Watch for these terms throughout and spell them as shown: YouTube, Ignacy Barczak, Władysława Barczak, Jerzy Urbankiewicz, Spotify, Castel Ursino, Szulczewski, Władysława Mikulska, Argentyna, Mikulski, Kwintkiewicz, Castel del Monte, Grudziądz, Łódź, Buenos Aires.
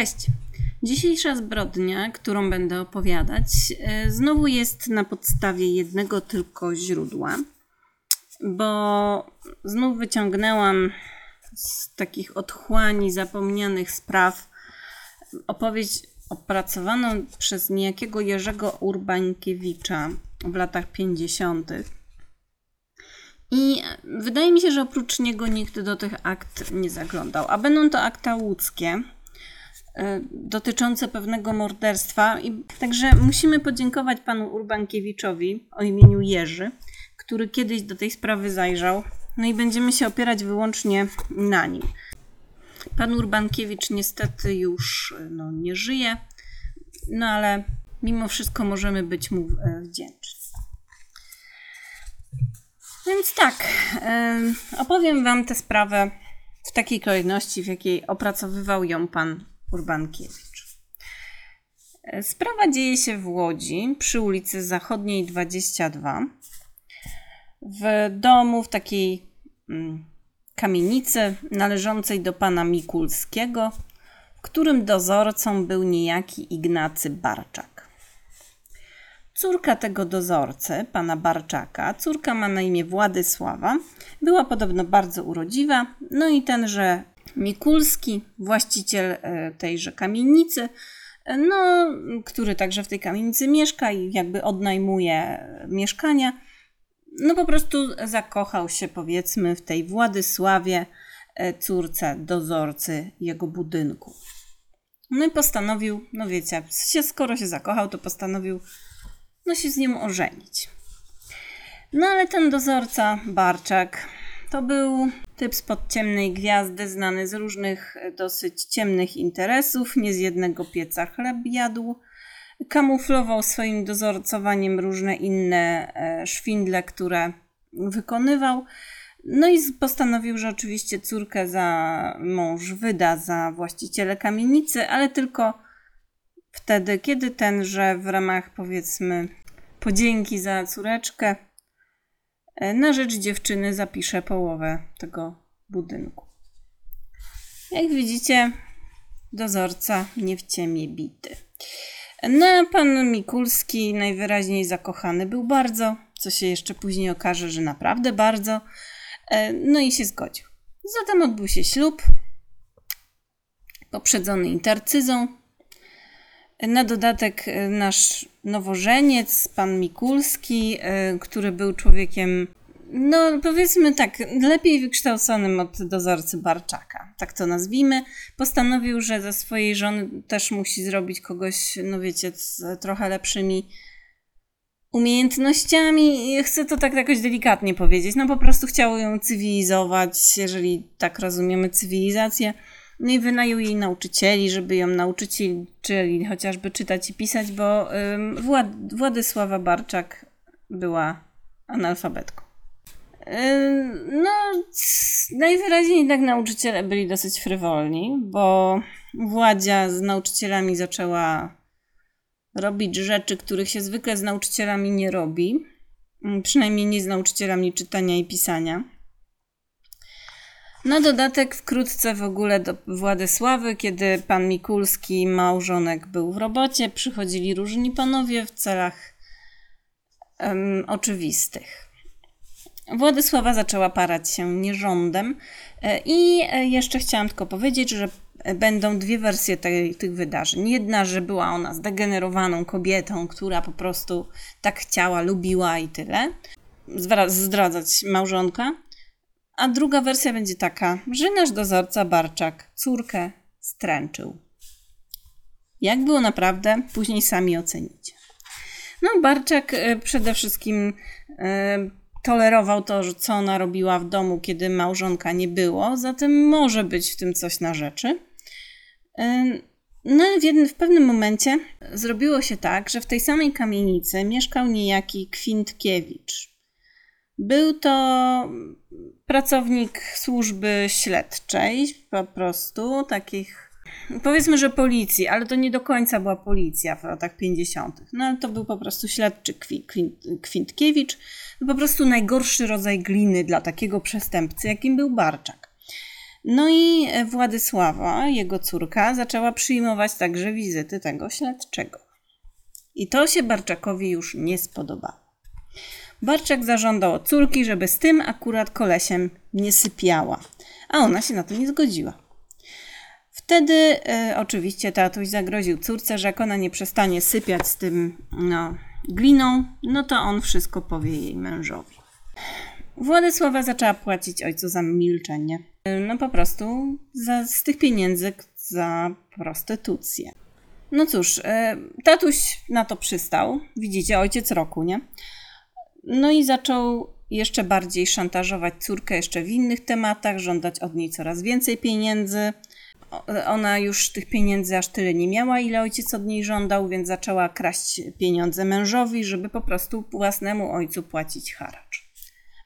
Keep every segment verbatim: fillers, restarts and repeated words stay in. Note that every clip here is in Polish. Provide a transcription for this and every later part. Cześć. Dzisiejsza zbrodnia, którą będę opowiadać, znowu jest na podstawie jednego tylko źródła, bo znów wyciągnęłam z takich otchłani zapomnianych spraw opowieść opracowaną przez niejakiego Jerzego Urbankiewicza w latach pięćdziesiątych. I wydaje mi się, że oprócz niego nikt do tych akt nie zaglądał, a będą to akta łódzkie dotyczące pewnego morderstwa. I także musimy podziękować panu Urbankiewiczowi o imieniu Jerzy, który kiedyś do tej sprawy zajrzał. No i będziemy się opierać wyłącznie na nim. Pan Urbankiewicz niestety już no, nie żyje, no ale mimo wszystko możemy być mu wdzięczni. Więc tak, opowiem wam tę sprawę w takiej kolejności, w jakiej opracowywał ją pan Urbankiewicz. Sprawa dzieje się w Łodzi przy ulicy Zachodniej dwadzieścia dwa. W domu, w takiej kamienicy należącej do pana Mikulskiego, w którym dozorcą był niejaki Ignacy Barczak. Córka tego dozorcy, pana Barczaka, córka ma na imię Władysława, była podobno bardzo urodziwa, no i tenże Mikulski, właściciel tejże kamienicy, no, który także w tej kamienicy mieszka i jakby odnajmuje mieszkania, no po prostu zakochał się, powiedzmy, w tej Władysławie, córce dozorcy jego budynku. No i postanowił, no wiecie, skoro się zakochał, to postanowił no się z nim ożenić. No ale ten dozorca Barczak to był typ spod ciemnej gwiazdy, znany z różnych dosyć ciemnych interesów, nie z jednego pieca chleb jadł, kamuflował swoim dozorcowaniem różne inne szwindle, które wykonywał, no i postanowił, że oczywiście córkę za mąż wyda za właściciela kamienicy, ale tylko wtedy, kiedy tenże w ramach, powiedzmy, podzięki za córeczkę na rzecz dziewczyny zapisze połowę tego budynku. Jak widzicie, dozorca nie w ciemię bity. No a pan Mikulski najwyraźniej zakochany był bardzo, co się jeszcze później okaże, że naprawdę bardzo, no i się zgodził. Zatem odbył się ślub, poprzedzony intercyzą. Na dodatek nasz nowożeniec, pan Mikulski, który był człowiekiem, no powiedzmy tak, lepiej wykształconym od dozorcy Barczaka, tak to nazwijmy, postanowił, że ze swojej żony też musi zrobić kogoś, no wiecie, z trochę lepszymi umiejętnościami. Chcę to tak jakoś delikatnie powiedzieć, no po prostu chciał ją cywilizować, jeżeli tak rozumiemy cywilizację. No i wynajął jej nauczycieli, żeby ją nauczycieli, czyli chociażby czytać i pisać, bo Wład- Władysława Barczak była analfabetką. No, najwyraźniej tak nauczyciele byli dosyć frywolni, bo Władzia z nauczycielami zaczęła robić rzeczy, których się zwykle z nauczycielami nie robi. Przynajmniej nie z nauczycielami czytania i pisania. Na dodatek wkrótce w ogóle do Władysławy, kiedy pan Mikulski, małżonek, był w robocie, przychodzili różni panowie w celach um, oczywistych. Władysława zaczęła parać się nierządem i jeszcze chciałam tylko powiedzieć, że będą dwie wersje tej, tych wydarzeń. Jedna, że była ona zdegenerowaną kobietą, która po prostu tak chciała, lubiła i tyle. Zdradzać małżonka. A druga wersja będzie taka, że nasz dozorca Barczak córkę stręczył. Jak było naprawdę, później sami ocenicie. No Barczak przede wszystkim e, tolerował to, co ona robiła w domu, kiedy małżonka nie było, zatem może być w tym coś na rzeczy. E, no ale w, jednym, w pewnym momencie zrobiło się tak, że w tej samej kamienicy mieszkał niejaki Kwintkiewicz. Był to pracownik służby śledczej, po prostu takich, powiedzmy, że policji, ale to nie do końca była policja w latach pięćdziesiątych. No ale to był po prostu śledczy Kwintkiewicz, po prostu najgorszy rodzaj gliny dla takiego przestępcy, jakim był Barczak. No i Władysława, jego córka, zaczęła przyjmować także wizyty tego śledczego. I to się Barczakowi już nie spodobało. Barczak zażądał od córki, żeby z tym akurat kolesiem nie sypiała, a ona się na to nie zgodziła. Wtedy y, oczywiście tatuś zagroził córce, że jak ona nie przestanie sypiać z tym no, gliną, no to on wszystko powie jej mężowi. Władysława zaczęła płacić ojcu za milczenie. No po prostu za, z tych pieniędzy za prostytucję. No cóż, y, tatuś na to przystał. Widzicie, ojciec roku, nie? No i zaczął jeszcze bardziej szantażować córkę jeszcze w innych tematach, żądać od niej coraz więcej pieniędzy. Ona już tych pieniędzy aż tyle nie miała, ile ojciec od niej żądał, więc zaczęła kraść pieniądze mężowi, żeby po prostu własnemu ojcu płacić haracz.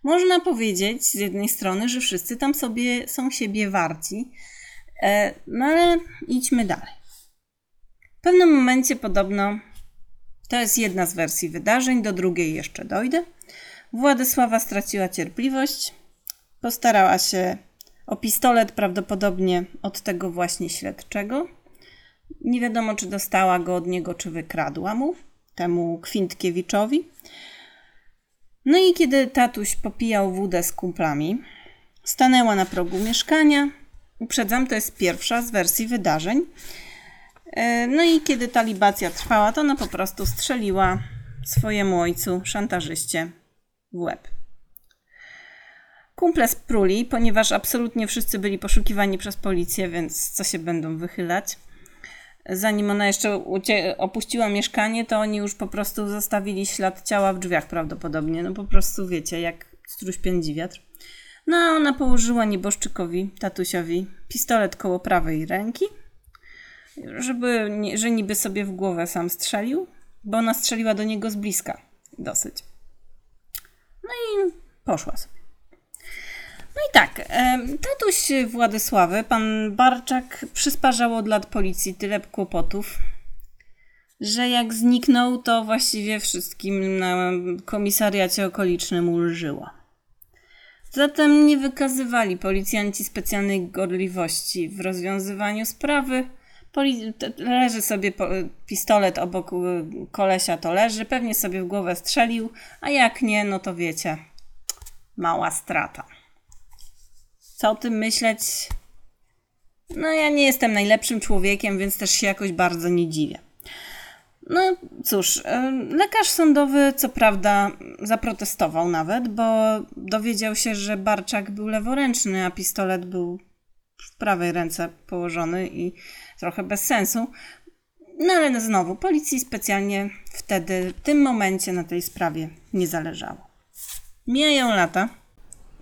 Można powiedzieć z jednej strony, że wszyscy tam sobie są siebie warci, no ale idźmy dalej. W pewnym momencie podobno, to jest jedna z wersji wydarzeń, do drugiej jeszcze dojdę, Władysława straciła cierpliwość, postarała się o pistolet, prawdopodobnie od tego właśnie śledczego. Nie wiadomo, czy dostała go od niego, czy wykradła mu, temu Kwintkiewiczowi. No i kiedy tatuś popijał wódę z kumplami, stanęła na progu mieszkania. Uprzedzam, to jest pierwsza z wersji wydarzeń. No i kiedy ta libacja trwała, to ona po prostu strzeliła swojemu ojcu, szantażyście, w łeb. Kumple spruli, ponieważ absolutnie wszyscy byli poszukiwani przez policję, więc co się będą wychylać. Zanim ona jeszcze ucie- opuściła mieszkanie, to oni już po prostu zostawili ślad ciała w drzwiach prawdopodobnie. No po prostu wiecie, jak struś pędzi wiatr. No a ona położyła nieboszczykowi, tatusiowi, pistolet koło prawej ręki, żeby, że niby sobie w głowę sam strzelił, bo ona strzeliła do niego z bliska dosyć. No i poszła sobie. No i tak, tatuś Władysławy, pan Barczak, przysparzał od lat policji tyle kłopotów, że jak zniknął, to właściwie wszystkim na komisariacie okolicznym ulżyło. Zatem nie wykazywali policjanci specjalnej gorliwości w rozwiązywaniu sprawy. Poli- leży sobie po- pistolet obok kolesia, to leży, pewnie sobie w głowę strzelił, a jak nie, no to wiecie, mała strata. Co o tym myśleć? No ja nie jestem najlepszym człowiekiem, więc też się jakoś bardzo nie dziwię. No cóż, lekarz sądowy co prawda zaprotestował nawet, bo dowiedział się, że Barczak był leworęczny, a pistolet był w prawej ręce położony i trochę bez sensu. No ale znowu, policji specjalnie wtedy, w tym momencie na tej sprawie nie zależało. Mijają lata.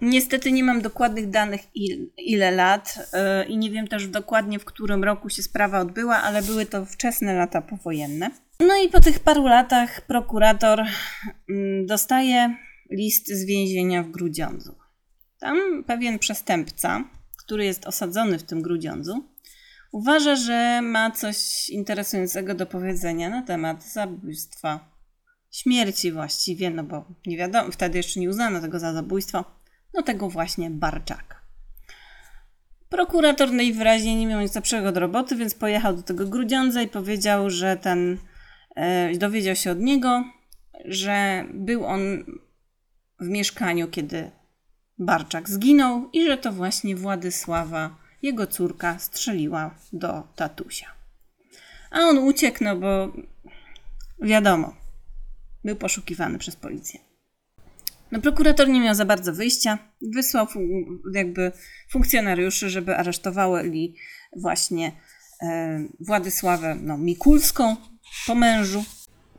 Niestety nie mam dokładnych danych il, ile lat yy, i nie wiem też dokładnie, w którym roku się sprawa odbyła, ale były to wczesne lata powojenne. No i po tych paru latach prokurator yy, dostaje list z więzienia w Grudziądzu. Tam pewien przestępca, który jest osadzony w tym Grudziądzu, uważa, że ma coś interesującego do powiedzenia na temat zabójstwa, śmierci właściwie, no bo nie wiadomo, wtedy jeszcze nie uznano tego za zabójstwo. No tego właśnie Barczaka. Prokurator najwyraźniej nie miał nic lepszego od roboty, więc pojechał do tego Grudziądza i powiedział, że ten, e, dowiedział się od niego, że był on w mieszkaniu, kiedy Barczak zginął i że to właśnie Władysława, jego córka, strzeliła do tatusia. A on uciekł, no bo wiadomo, był poszukiwany przez policję. No, prokurator nie miał za bardzo wyjścia, wysłał jakby funkcjonariuszy, żeby aresztowali właśnie e, Władysławę no, Mikulską po mężu.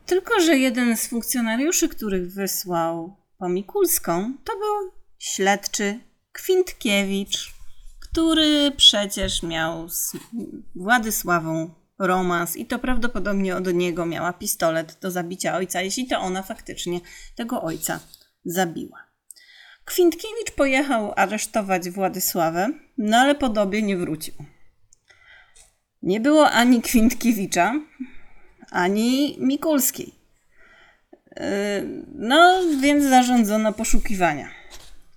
Tylko że jeden z funkcjonariuszy, których wysłał po Mikulską, to był śledczy Kwintkiewicz, który przecież miał z Władysławą romans i to prawdopodobnie od niego miała pistolet do zabicia ojca, jeśli to ona faktycznie tego ojca zabiła. Kwintkiewicz pojechał aresztować Władysławę, no ale po dobie nie wrócił. Nie było ani Kwintkiewicza, ani Mikulskiej. No więc zarządzono poszukiwania.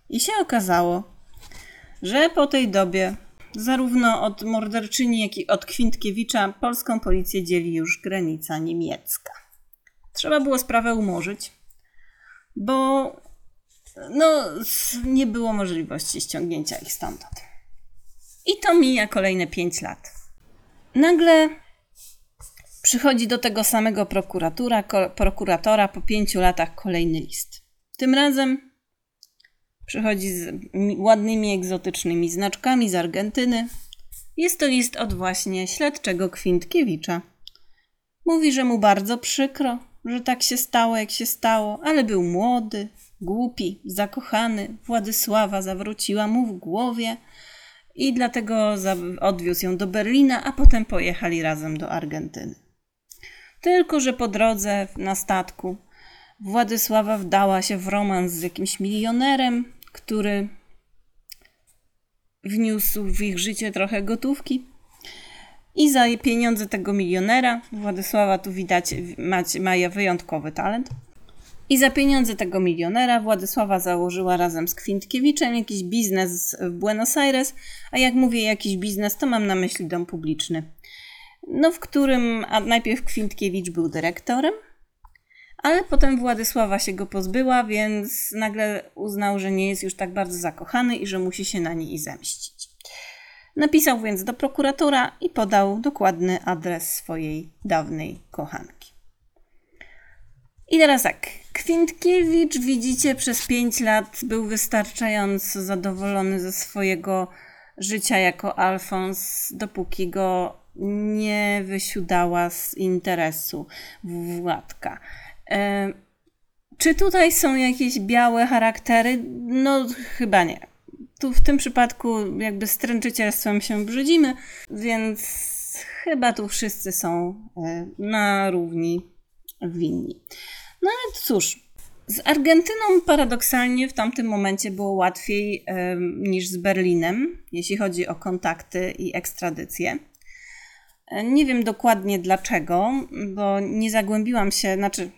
I się okazało, że po tej dobie Zarówno od morderczyni, jak i od Kwintkiewicza polską policję dzieli już granica niemiecka. Trzeba było sprawę umorzyć, bo no, nie było możliwości ściągnięcia ich stamtąd. I to mija kolejne pięć lat. Nagle przychodzi do tego samego prokuratura, ko- prokuratora po pięciu latach kolejny list. Tym razem przychodzi z ładnymi, egzotycznymi znaczkami z Argentyny. Jest to list od właśnie śledczego Kwintkiewicza. Mówi, że mu bardzo przykro, że tak się stało, jak się stało, ale był młody, głupi, zakochany. Władysława zawróciła mu w głowie i dlatego odwiózł ją do Berlina, a potem pojechali razem do Argentyny. Tylko że po drodze na statku Władysława wdała się w romans z jakimś milionerem, który wniósł w ich życie trochę gotówki. I za pieniądze tego milionera, Władysława tu widać ma, ma wyjątkowy talent, i za pieniądze tego milionera Władysława założyła razem z Kwintkiewiczem jakiś biznes w Buenos Aires, a jak mówię jakiś biznes, to mam na myśli dom publiczny, no w którym a najpierw Kwintkiewicz był dyrektorem, ale potem Władysława się go pozbyła, więc nagle uznał, że nie jest już tak bardzo zakochany i że musi się na niej zemścić. Napisał więc do prokuratora i podał dokładny adres swojej dawnej kochanki. I teraz tak, Kwintkiewicz, widzicie, przez pięć lat był wystarczająco zadowolony ze swojego życia jako Alfons, dopóki go nie wysiudała z interesu Władka. E, czy tutaj są jakieś białe charaktery? No chyba nie. Tu w tym przypadku jakby stręczycielstwem się brzydzimy, więc chyba tu wszyscy są na równi winni. No ale cóż, z Argentyną paradoksalnie w tamtym momencie było łatwiej um, niż z Berlinem, jeśli chodzi o kontakty i ekstradycję. Nie wiem dokładnie dlaczego, bo nie zagłębiłam się, znaczy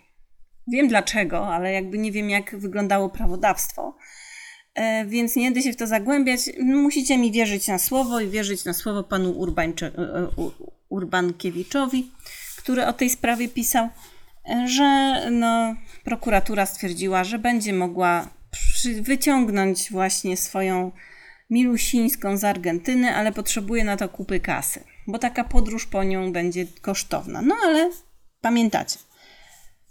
wiem dlaczego, ale jakby nie wiem jak wyglądało prawodawstwo. Więc nie będę się w to zagłębiać. Musicie mi wierzyć na słowo i wierzyć na słowo panu Urbańczy, Urbankiewiczowi, który o tej sprawie pisał, że no, prokuratura stwierdziła, że będzie mogła przy, wyciągnąć właśnie swoją Milusińską z Argentyny, ale potrzebuje na to kupy kasy, bo taka podróż po nią będzie kosztowna. No ale pamiętacie,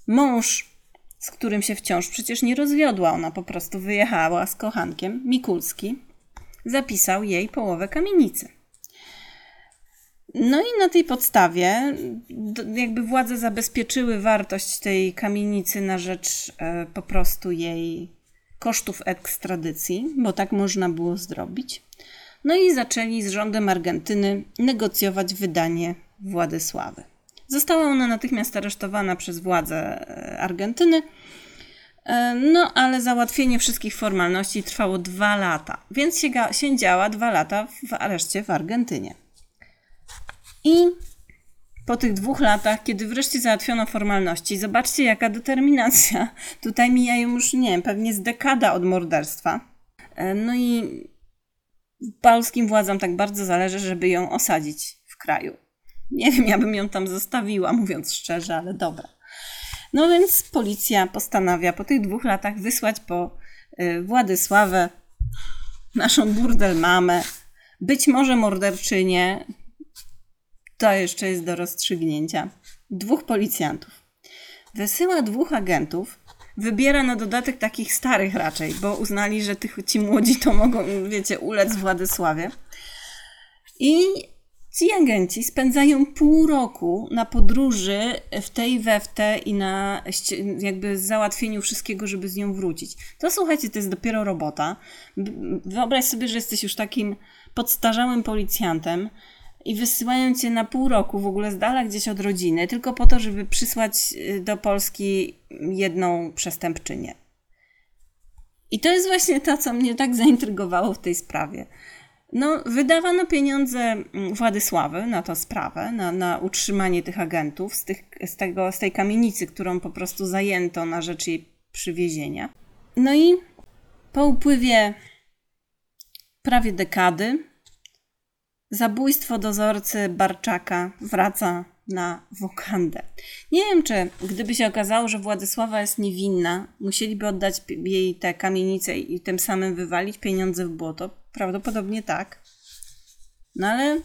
mąż, z którym się wciąż przecież nie rozwiodła, ona po prostu wyjechała z kochankiem, Mikulski, zapisał jej połowę kamienicy. No i na tej podstawie jakby władze zabezpieczyły wartość tej kamienicy na rzecz po prostu jej kosztów ekstradycji, bo tak można było zrobić. No i zaczęli z rządem Argentyny negocjować wydanie Władysławy. Została ona natychmiast aresztowana przez władze Argentyny, no ale załatwienie wszystkich formalności trwało dwa lata, więc siedziała dwa lata w areszcie w Argentynie. I po tych dwóch latach, kiedy wreszcie załatwiono formalności, zobaczcie jaka determinacja, tutaj mijają już, nie wiem, pewnie z dekada od morderstwa, no i polskim władzom tak bardzo zależy, żeby ją osadzić w kraju. Nie wiem, ja bym ją tam zostawiła, mówiąc szczerze, ale dobra. No więc policja postanawia po tych dwóch latach wysłać po Władysławę, naszą burdelmamę, być może morderczynię, to jeszcze jest do rozstrzygnięcia, dwóch policjantów. Wysyła dwóch agentów, wybiera na dodatek takich starych raczej, bo uznali, że tych, ci młodzi to mogą, wiecie, ulec Władysławie. I ci agenci spędzają pół roku na podróży w tej i we w te i na jakby załatwieniu wszystkiego, żeby z nią wrócić. To słuchajcie, to jest dopiero robota. Wyobraź sobie, że jesteś już takim podstarzałym policjantem i wysyłają cię na pół roku w ogóle z dala gdzieś od rodziny, tylko po to, żeby przysłać do Polski jedną przestępczynię. I to jest właśnie to, co mnie tak zaintrygowało w tej sprawie. No, wydawano pieniądze Władysławy na tę sprawę, na, na utrzymanie tych agentów z, tych, z, tego, z tej kamienicy, którą po prostu zajęto na rzecz jej przywiezienia. No i po upływie prawie dekady Zabójstwo dozorcy Barczaka wraca na wokandę. Nie wiem, czy gdyby się okazało, że Władysława jest niewinna, musieliby oddać jej tę kamienicę i tym samym wywalić pieniądze w błoto. Prawdopodobnie tak. No ale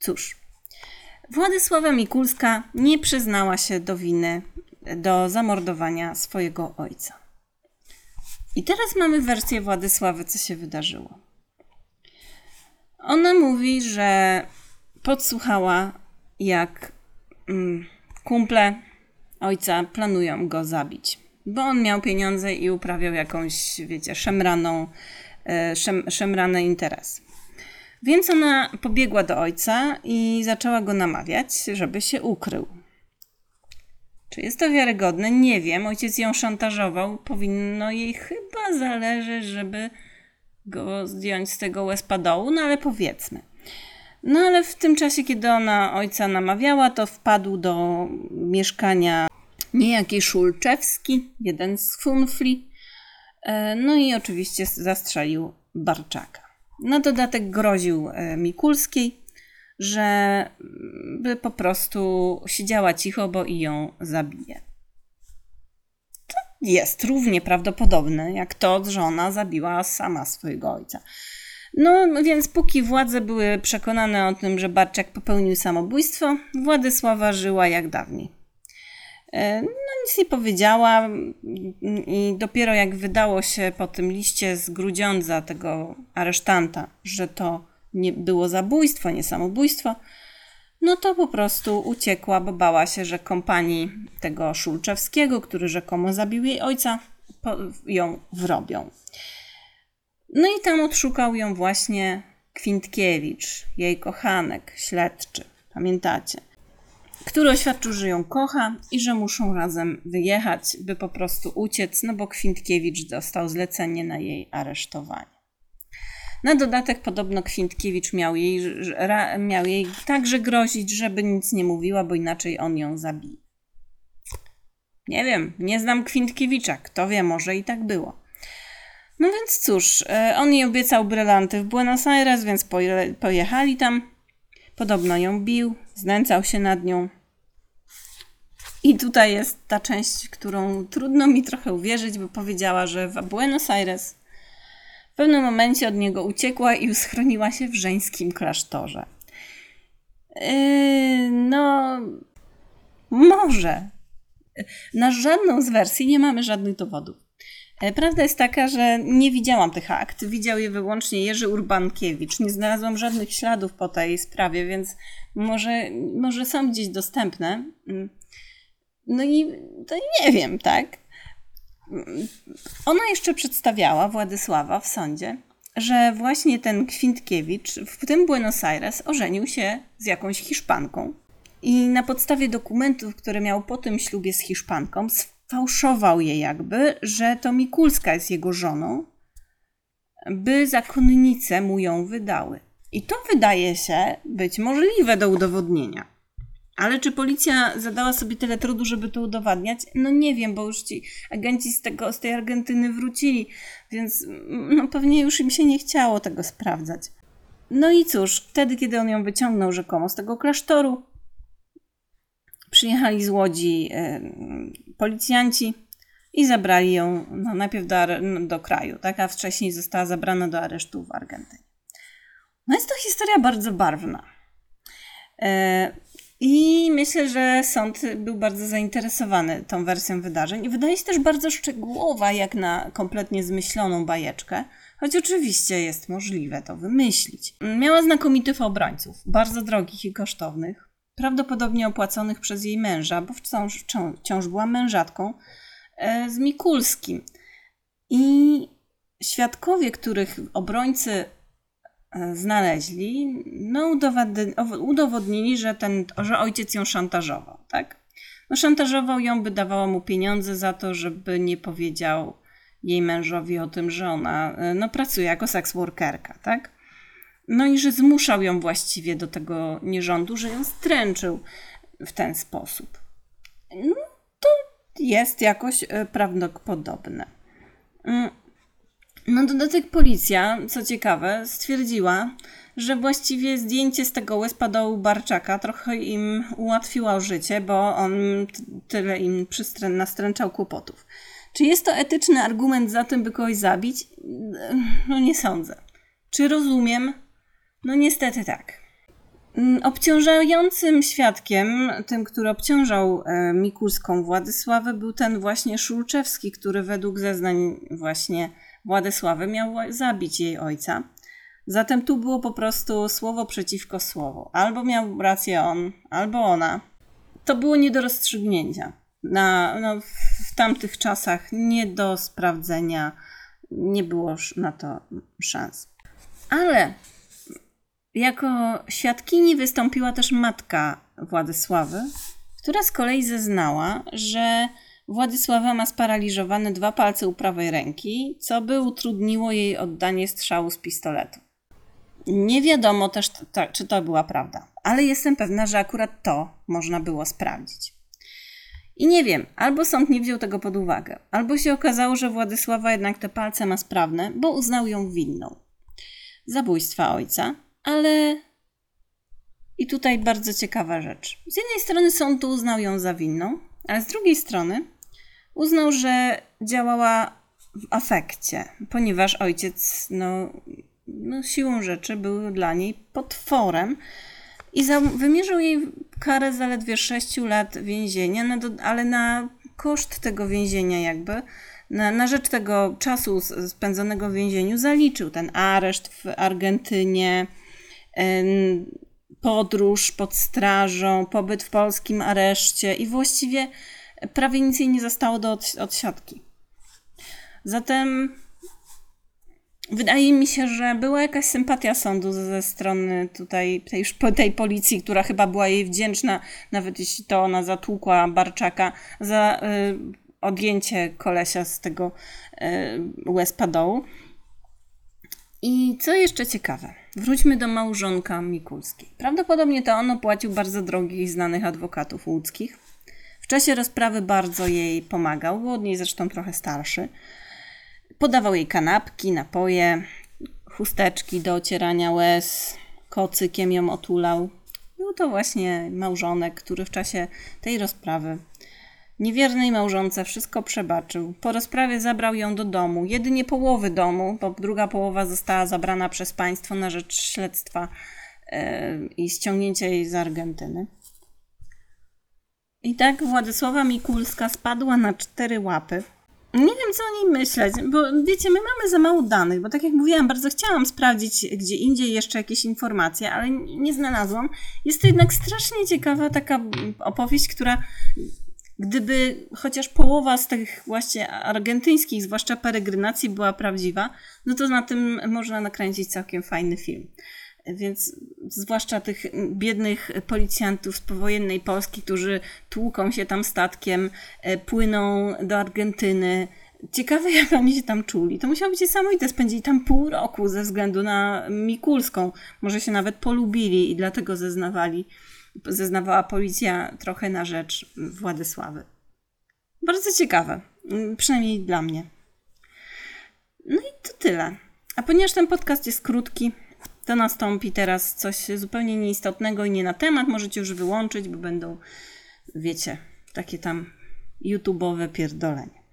cóż. Władysława Mikulska nie przyznała się do winy, do zamordowania swojego ojca. I teraz mamy wersję Władysławy, co się wydarzyło. Ona mówi, że podsłuchała, jak mm, kumple ojca planują go zabić, bo on miał pieniądze i uprawiał jakąś, wiecie, szemraną, szem, szemrany interes. Więc ona pobiegła do ojca i zaczęła go namawiać, żeby się ukrył. Czy jest to wiarygodne? Nie wiem. Ojciec ją szantażował. Powinno jej chyba zależeć, żeby go zdjąć z tego łez dołu, no ale powiedzmy. No ale w tym czasie, kiedy ona ojca namawiała, to wpadł do mieszkania niejaki Szulczewski, jeden z funfli, no i oczywiście zastrzelił Barczaka. Na dodatek groził Mikulskiej, że by po prostu siedziała cicho, bo i ją zabije. To jest równie prawdopodobne, jak to, że ona zabiła sama swojego ojca. No więc póki władze były przekonane o tym, że Barczak popełnił samobójstwo, Władysława żyła jak dawniej. No nic nie powiedziała i dopiero jak wydało się po tym liście z Grudziądza, tego aresztanta, że to nie było zabójstwo, nie samobójstwo, no to po prostu uciekła, bo bała się, że kompanii tego Szulczewskiego, który rzekomo zabił jej ojca, ją wrobią. No i tam odszukał ją właśnie Kwintkiewicz, jej kochanek, śledczy, pamiętacie, który oświadczył, że ją kocha i że muszą razem wyjechać, by po prostu uciec, no bo Kwintkiewicz dostał zlecenie na jej aresztowanie. Na dodatek podobno Kwintkiewicz miał jej, miał jej także grozić, żeby nic nie mówiła, bo inaczej on ją zabije. Nie wiem, nie znam Kwintkiewicza, kto wie, może i tak było. No więc cóż, on jej obiecał brylanty w Buenos Aires, więc pojechali tam. Podobno ją bił, znęcał się nad nią. I tutaj jest ta część, którą trudno mi trochę uwierzyć, bo powiedziała, że w Buenos Aires w pewnym momencie od niego uciekła i schroniła się w żeńskim klasztorze. Yy, no, może. Na żadną z wersji nie mamy żadnych dowodów. Prawda jest taka, że nie widziałam tych akt, widział je wyłącznie Jerzy Urbankiewicz. Nie znalazłam żadnych śladów po tej sprawie, więc może, może są gdzieś dostępne. No i to nie wiem, tak? Ona jeszcze przedstawiała, Władysława, w sądzie, że właśnie ten Kwintkiewicz w tym Buenos Aires ożenił się z jakąś Hiszpanką i na podstawie dokumentów, które miał po tym ślubie z Hiszpanką, fałszował je jakby, że to Mikulska jest jego żoną, by zakonnice mu ją wydały. I to wydaje się być możliwe do udowodnienia. Ale czy policja zadała sobie tyle trudu, żeby to udowadniać? No nie wiem, bo już ci agenci z, tego, z tej Argentyny wrócili, więc no pewnie już im się nie chciało tego sprawdzać. No i cóż, wtedy, kiedy on ją wyciągnął rzekomo z tego klasztoru, przyjechali z Łodzi y, policjanci i zabrali ją no, najpierw do, do kraju, tak? A wcześniej została zabrana do aresztu w Argentynie. No jest to historia bardzo barwna. Y, I myślę, że sąd był bardzo zainteresowany tą wersją wydarzeń. I wydaje się też bardzo szczegółowa, jak na kompletnie zmyśloną bajeczkę. Choć oczywiście jest możliwe to wymyślić. Miała znakomitych obrońców, bardzo drogich i kosztownych. Prawdopodobnie opłaconych przez jej męża, bo wciąż, wciąż była mężatką z Mikulskim. I świadkowie, których obrońcy znaleźli, no udowodnili, że, ten, że ojciec ją szantażował. Tak? No, szantażował ją, by dawała mu pieniądze za to, żeby nie powiedział jej mężowi o tym, że ona no, pracuje jako seksworkerka, tak? No i że zmuszał ją właściwie do tego nierządu, że ją stręczył w ten sposób. No to jest jakoś prawdopodobne. Na dodatek policja, co ciekawe, stwierdziła, że właściwie zdjęcie z tego łyspadołu Barczaka trochę im ułatwiło życie, bo on tyle im przystrę- nastręczał kłopotów. Czy jest to etyczny argument za tym, by kogoś zabić? No nie sądzę. Czy rozumiem? No niestety tak. Obciążającym świadkiem, tym, który obciążał Mikulską Władysławę, był ten właśnie Szulczewski, który według zeznań właśnie Władysławy miał zabić jej ojca. Zatem tu było po prostu słowo przeciwko słowu. Albo miał rację on, albo ona. To było nie do rozstrzygnięcia. Na, no, w tamtych czasach nie do sprawdzenia, nie było na to szans. Ale jako świadkini wystąpiła też matka Władysławy, która z kolei zeznała, że Władysława ma sparaliżowane dwa palce u prawej ręki, co by utrudniło jej oddanie strzału z pistoletu. Nie wiadomo też, to, to, czy to była prawda, ale jestem pewna, że akurat to można było sprawdzić. I nie wiem, albo sąd nie wziął tego pod uwagę, albo się okazało, że Władysława jednak te palce ma sprawne, bo uznał ją winną zabójstwa ojca, ale... I tutaj bardzo ciekawa rzecz. Z jednej strony sąd uznał ją za winną, ale z drugiej strony uznał, że działała w afekcie, ponieważ ojciec no, no siłą rzeczy był dla niej potworem i za, wymierzył jej karę zaledwie sześć lat więzienia, na do, ale na koszt tego więzienia jakby, na, na rzecz tego czasu spędzonego w więzieniu zaliczył ten areszt w Argentynie, yy, podróż pod strażą, pobyt w polskim areszcie i właściwie prawie nic jej nie zostało do odsiadki. Zatem wydaje mi się, że była jakaś sympatia sądu ze strony tutaj tej, tej policji, która chyba była jej wdzięczna, nawet jeśli to ona zatłukła Barczaka za y, odjęcie kolesia z tego y, łez-padołu. I co jeszcze ciekawe, wróćmy do małżonka Mikulskiej. Prawdopodobnie to on opłacił bardzo drogich znanych adwokatów łódzkich. W czasie rozprawy bardzo jej pomagał, był od niej zresztą trochę starszy. Podawał jej kanapki, napoje, chusteczki do ocierania łez, kocykiem ją otulał. Był to właśnie małżonek, który w czasie tej rozprawy niewiernej małżonce wszystko przebaczył. Po rozprawie zabrał ją do domu, jedynie połowy domu, bo druga połowa została zabrana przez państwo na rzecz śledztwa yy, i ściągnięcia jej z Argentyny. I tak Władysława Mikulska spadła na cztery łapy. Nie wiem, co o niej myśleć, bo wiecie, my mamy za mało danych, bo tak jak mówiłam, bardzo chciałam sprawdzić gdzie indziej jeszcze jakieś informacje, ale nie znalazłam. Jest to jednak strasznie ciekawa taka opowieść, która... Gdyby chociaż połowa z tych właśnie argentyńskich, zwłaszcza peregrynacji, była prawdziwa, no to na tym można nakręcić całkiem fajny film. Więc zwłaszcza tych biednych policjantów z powojennej Polski, którzy tłuką się tam statkiem, płyną do Argentyny. Ciekawe, jak oni się tam czuli. To musiało być niesamowite. Spędzili tam pół roku ze względu na Mikulską. Może się nawet polubili i dlatego zeznawali. Zeznawała policja trochę na rzecz Władysławy. Bardzo ciekawe, przynajmniej dla mnie. No i to tyle. A ponieważ ten podcast jest krótki, to nastąpi teraz coś zupełnie nieistotnego i nie na temat. Możecie już wyłączyć, bo będą, wiecie, takie tam YouTube'owe pierdolenie.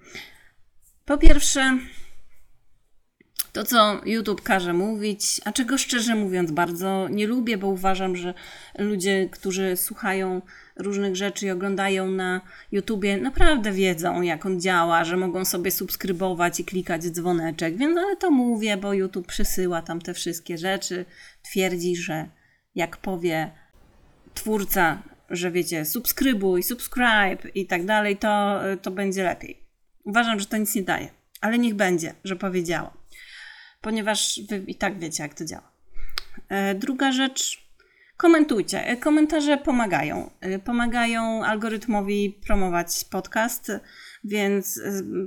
Po pierwsze, to, co YouTube każe mówić, a czego szczerze mówiąc bardzo nie lubię, bo uważam, że ludzie, którzy słuchają różnych rzeczy i oglądają na YouTubie, naprawdę wiedzą, jak on działa, że mogą sobie subskrybować i klikać dzwoneczek. Więc ale to mówię, bo YouTube przysyła tam te wszystkie rzeczy, twierdzi, że jak powie twórca, że wiecie, subskrybuj, subscribe i tak dalej, to, to będzie lepiej. Uważam, że to nic nie daje, ale niech będzie, że powiedziałam. Ponieważ wy i tak wiecie, jak to działa. Druga rzecz, komentujcie. Komentarze pomagają. Pomagają algorytmowi promować podcast, więc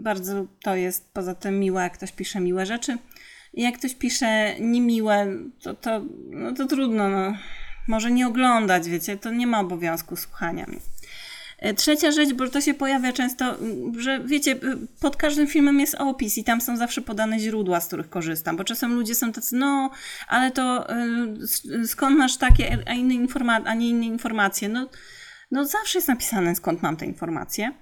bardzo to jest poza tym miłe, jak ktoś pisze miłe rzeczy. Jak ktoś pisze niemiłe, to, to, no to trudno. No. Może nie oglądać, wiecie, to nie ma obowiązku słuchania. Trzecia rzecz, bo to się pojawia często, że wiecie, pod każdym filmem jest opis i tam są zawsze podane źródła, z których korzystam, bo czasem ludzie są tacy, no, ale to skąd masz takie, a, inne informa- a nie inne informacje? No, no zawsze jest napisane, skąd mam te informacje.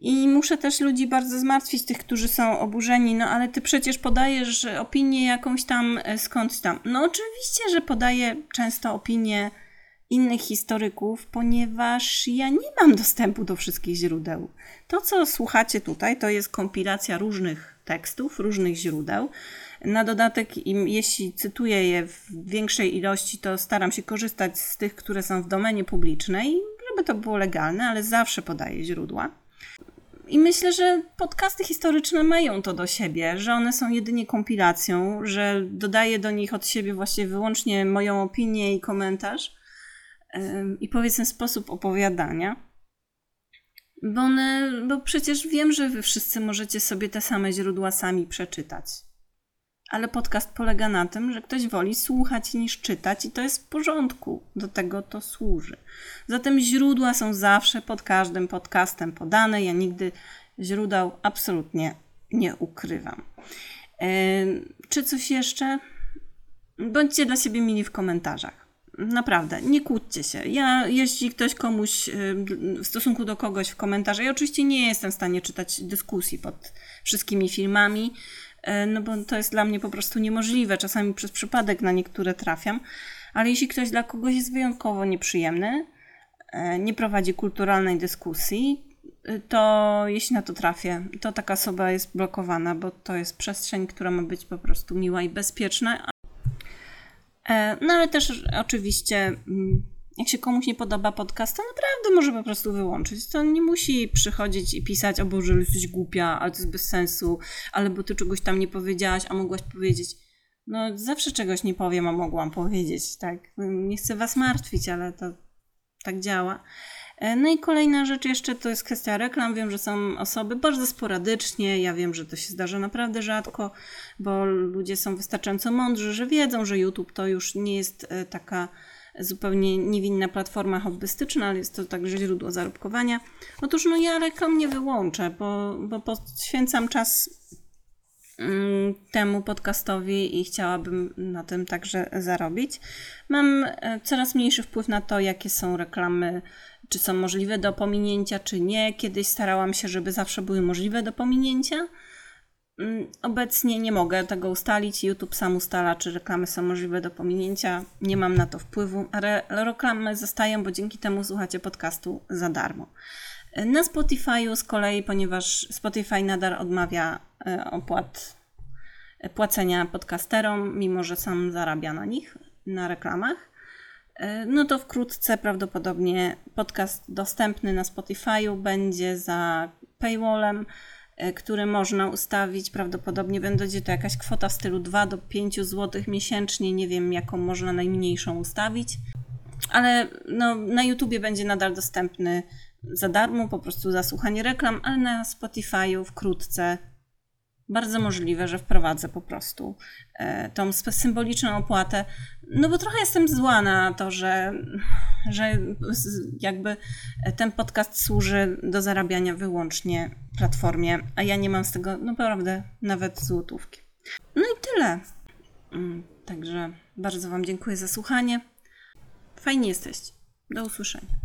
I muszę też ludzi bardzo zmartwić, tych, którzy są oburzeni, no ale ty przecież podajesz opinię jakąś tam, skądś tam. No oczywiście, że podaję często opinię innych historyków, ponieważ ja nie mam dostępu do wszystkich źródeł. To, co słuchacie tutaj, to jest kompilacja różnych tekstów, różnych źródeł. Na dodatek, im, jeśli cytuję je w większej ilości, to staram się korzystać z tych, które są w domenie publicznej, żeby to było legalne, ale zawsze podaję źródła. I myślę, że podcasty historyczne mają to do siebie, że one są jedynie kompilacją, że dodaję do nich od siebie właśnie wyłącznie moją opinię i komentarz. I powiedzmy sposób opowiadania, bo, one, bo przecież wiem, że wy wszyscy możecie sobie te same źródła sami przeczytać. Ale podcast polega na tym, że ktoś woli słuchać niż czytać i to jest w porządku, do tego to służy. Zatem źródła są zawsze pod każdym podcastem podane, ja nigdy źródeł absolutnie nie ukrywam. Yy, czy coś jeszcze? Bądźcie dla siebie mili w komentarzach. Naprawdę, nie kłóćcie się. Ja, jeśli ktoś komuś, w stosunku do kogoś w komentarzu, ja oczywiście nie jestem w stanie czytać dyskusji pod wszystkimi filmami, no bo to jest dla mnie po prostu niemożliwe. Czasami przez przypadek na niektóre trafiam, ale jeśli ktoś dla kogoś jest wyjątkowo nieprzyjemny, nie prowadzi kulturalnej dyskusji, to jeśli na to trafię, to taka osoba jest blokowana, bo to jest przestrzeń, która ma być po prostu miła i bezpieczna. No ale też oczywiście, jak się komuś nie podoba podcast, to naprawdę może po prostu wyłączyć. To nie musi przychodzić i pisać, o Boże, jesteś głupia, ale to jest bez sensu, ale bo ty czegoś tam nie powiedziałaś, a mogłaś powiedzieć. No zawsze czegoś nie powiem, a mogłam powiedzieć, tak? Nie chcę was martwić, ale to tak działa. No i kolejna rzecz jeszcze to jest kwestia reklam. Wiem, że są osoby bardzo sporadycznie, ja wiem, że to się zdarza naprawdę rzadko, bo ludzie są wystarczająco mądrzy, że wiedzą, że YouTube to już nie jest taka zupełnie niewinna platforma hobbystyczna, ale jest to także źródło zarobkowania. Otóż no ja reklam nie wyłączę, bo, bo poświęcam czas temu podcastowi i chciałabym na tym także zarobić. Mam coraz mniejszy wpływ na to, jakie są reklamy, czy są możliwe do pominięcia, czy nie. Kiedyś starałam się, żeby zawsze były możliwe do pominięcia. Obecnie nie mogę tego ustalić. YouTube sam ustala, czy reklamy są możliwe do pominięcia. Nie mam na to wpływu. Ale reklamy zostają, bo dzięki temu słuchacie podcastu za darmo. Na Spotify'u z kolei, ponieważ Spotify nadal odmawia opłat płacenia podcasterom, mimo że sam zarabia na nich, na reklamach, no to wkrótce prawdopodobnie podcast dostępny na Spotify'u będzie za paywallem, który można ustawić. Prawdopodobnie będzie to jakaś kwota w stylu dwa do pięciu złotych miesięcznie. Nie wiem, jaką można najmniejszą ustawić, ale no, na YouTubie będzie nadal dostępny za darmo, po prostu za słuchanie reklam, ale na Spotify'u wkrótce bardzo możliwe, że wprowadzę po prostu tą symboliczną opłatę. No bo trochę jestem zła na to, że, że jakby ten podcast służy do zarabiania wyłącznie platformie, a ja nie mam z tego naprawdę nawet złotówki. No i tyle. Także bardzo wam dziękuję za słuchanie. Fajni jesteście. Do usłyszenia.